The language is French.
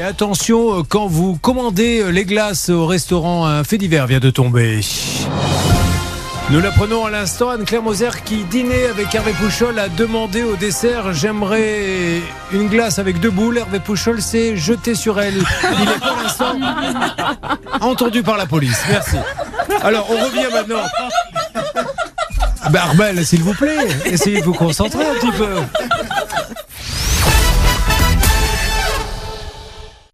Et attention, quand vous commandez les glaces au restaurant, un fait divers vient de tomber. Nous l'apprenons à l'instant, Anne-Claire Moser qui dînait avec Hervé Pouchol a demandé au dessert « J'aimerais une glace avec 2 boules ». Hervé Pouchol s'est jeté sur elle. Il est pour l'instant entendu par la police. Merci. Alors, on revient maintenant. Ben Arbel, s'il vous plaît, essayez de vous concentrer un petit peu.